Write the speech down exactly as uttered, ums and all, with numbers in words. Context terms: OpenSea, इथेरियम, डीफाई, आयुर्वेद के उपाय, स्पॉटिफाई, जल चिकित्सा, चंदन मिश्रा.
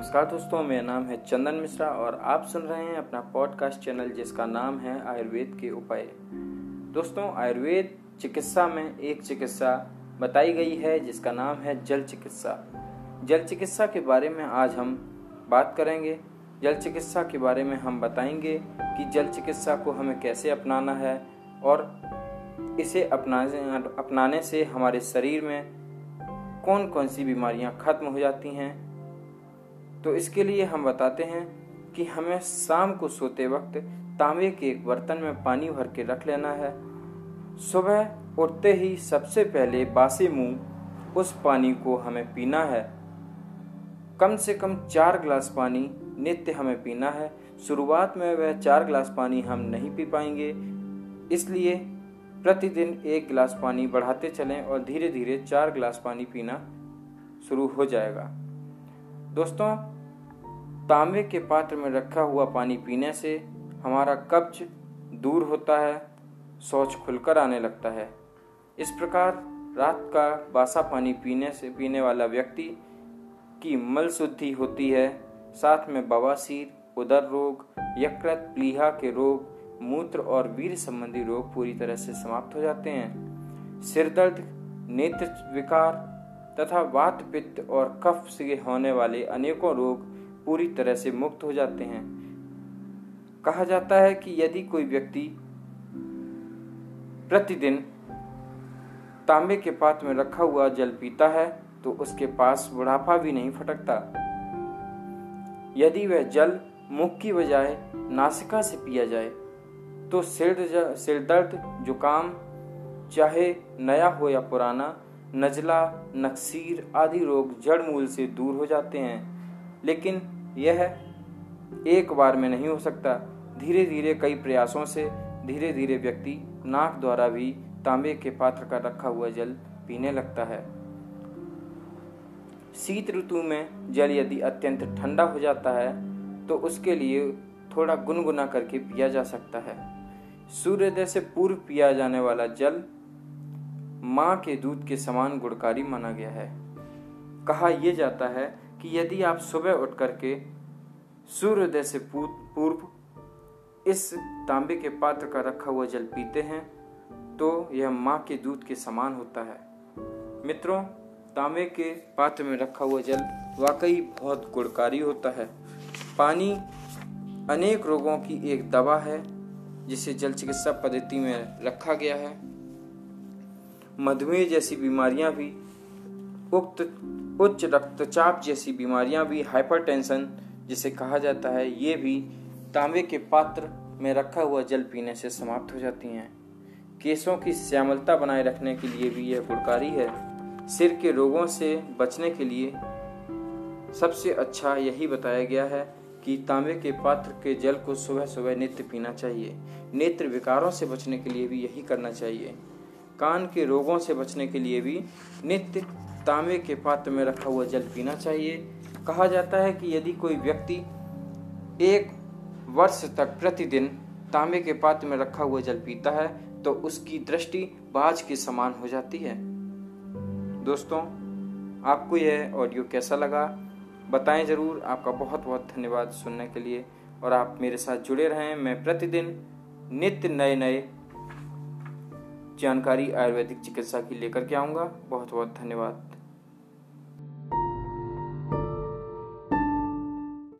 नमस्कार दोस्तों, मेरा नाम है चंदन मिश्रा और आप सुन रहे हैं अपना पॉडकास्ट चैनल जिसका नाम है आयुर्वेद के उपाय। दोस्तों, आयुर्वेद चिकित्सा में एक चिकित्सा बताई गई है जिसका नाम है जल चिकित्सा। जल चिकित्सा के बारे में आज हम बात करेंगे। जल चिकित्सा के बारे में हम बताएंगे कि जल चिकित्सा को हमें कैसे अपनाना है और इसे अपनाने अपनाने से हमारे शरीर में कौन कौन सी बीमारियां खत्म हो जाती हैं। तो इसके लिए हम बताते हैं कि हमें शाम को सोते वक्त तांबे के एक बर्तन में पानी भर के रख लेना है। सुबह उठते ही सबसे पहले बासे मुंह उस पानी को हमें पीना है। कम से कम चार गिलास पानी नित्य हमें पीना है। शुरुआत में वह चार गिलास पानी हम नहीं पी पाएंगे, इसलिए प्रतिदिन एक गिलास पानी बढ़ाते चलें और धीरे धीरे चार गिलास पानी पीना शुरू हो जाएगा। दोस्तों, तांबे के पात्र में रखा हुआ पानी पीने से हमारा कब्ज दूर होता है, शौच खुलकर आने लगता है। इस प्रकार रात का बासा पानी पीने से पीने वाला व्यक्ति की मल शुद्धि होती है। साथ में बवासीर, उदर रोग, यकृत, प्लीहा के रोग, मूत्र और वीर्य संबंधी रोग पूरी तरह से समाप्त हो जाते हैं। सिरदर्द, नेत्र विकार तथा वात पित्त और कफ से होने वाले अनेकों रोग पूरी तरह से मुक्त हो जाते हैं। कहा जाता है कि यदि कोई व्यक्ति प्रतिदिन तांबे के पात्र में रखा हुआ जल पीता है तो उसके पास बुढ़ापा भी नहीं फटकता। यदि वह जल मुख की बजाय नासिका से पिया जाए तो सिरदर्द, जुकाम, चाहे नया हो या पुराना, नजला, नक्सीर आदि रोग जड़ मूल से दूर हो जाते हैं। लेकिन यह एक बार में नहीं हो सकता। धीरे धीरे कई प्रयासों से धीरे धीरे व्यक्ति नाक द्वारा भी तांबे के पात्र का रखा हुआ जल पीने लगता है। शीत ऋतु में जल यदि अत्यंत ठंडा हो जाता है तो उसके लिए थोड़ा गुनगुना करके पिया जा सकता है। सूर्योदय से पूर्व पिया जाने वाला जल माँ के दूध के समान गुणकारी माना गया है। कहा यह जाता है कि यदि आप सुबह उठ करके सूर्योदय से पूर्व इस तांबे के पात्र का रखा हुआ जल पीते हैं तो यह माँ के दूध के समान होता है। मित्रों, तांबे के पात्र में रखा हुआ जल वाकई बहुत गुणकारी होता है। पानी अनेक रोगों की एक दवा है जिसे जल चिकित्सा पद्धति में रखा गया है। मधुमेह जैसी बीमारियां भी, उक्त उच्च रक्तचाप जैसी बीमारियां भी, हाइपरटेंशन जिसे कहा जाता है, ये भी तांबे के पात्र में रखा हुआ जल पीने से समाप्त हो जाती हैं। केसों की श्यामलता बनाए रखने के लिए भी यह गुणकारी है। सिर के रोगों से बचने के लिए सबसे अच्छा यही बताया गया है कि तांबे के पात्र के जल को सुबह सुबह नित्य पीना चाहिए। नेत्र विकारों से बचने के लिए भी यही करना चाहिए। कान के रोगों से बचने के लिए भी नित्य तांबे के पात्र में रखा हुआ जल पीना चाहिए। कहा जाता है कि यदि कोई व्यक्ति एक वर्ष तक प्रतिदिन तांबे के पात्र में रखा हुआ जल पीता है तो उसकी दृष्टि बाज के समान हो जाती है। दोस्तों, आपको यह ऑडियो कैसा लगा बताएं ज़रूर। आपका बहुत बहुत धन्यवाद सुनने के लिए, और आप मेरे साथ जुड़े रहें। मैं प्रतिदिन नित्य नए नए जानकारी आयुर्वेदिक चिकित्सा की लेकर के आऊँगा। बहुत बहुत धन्यवाद।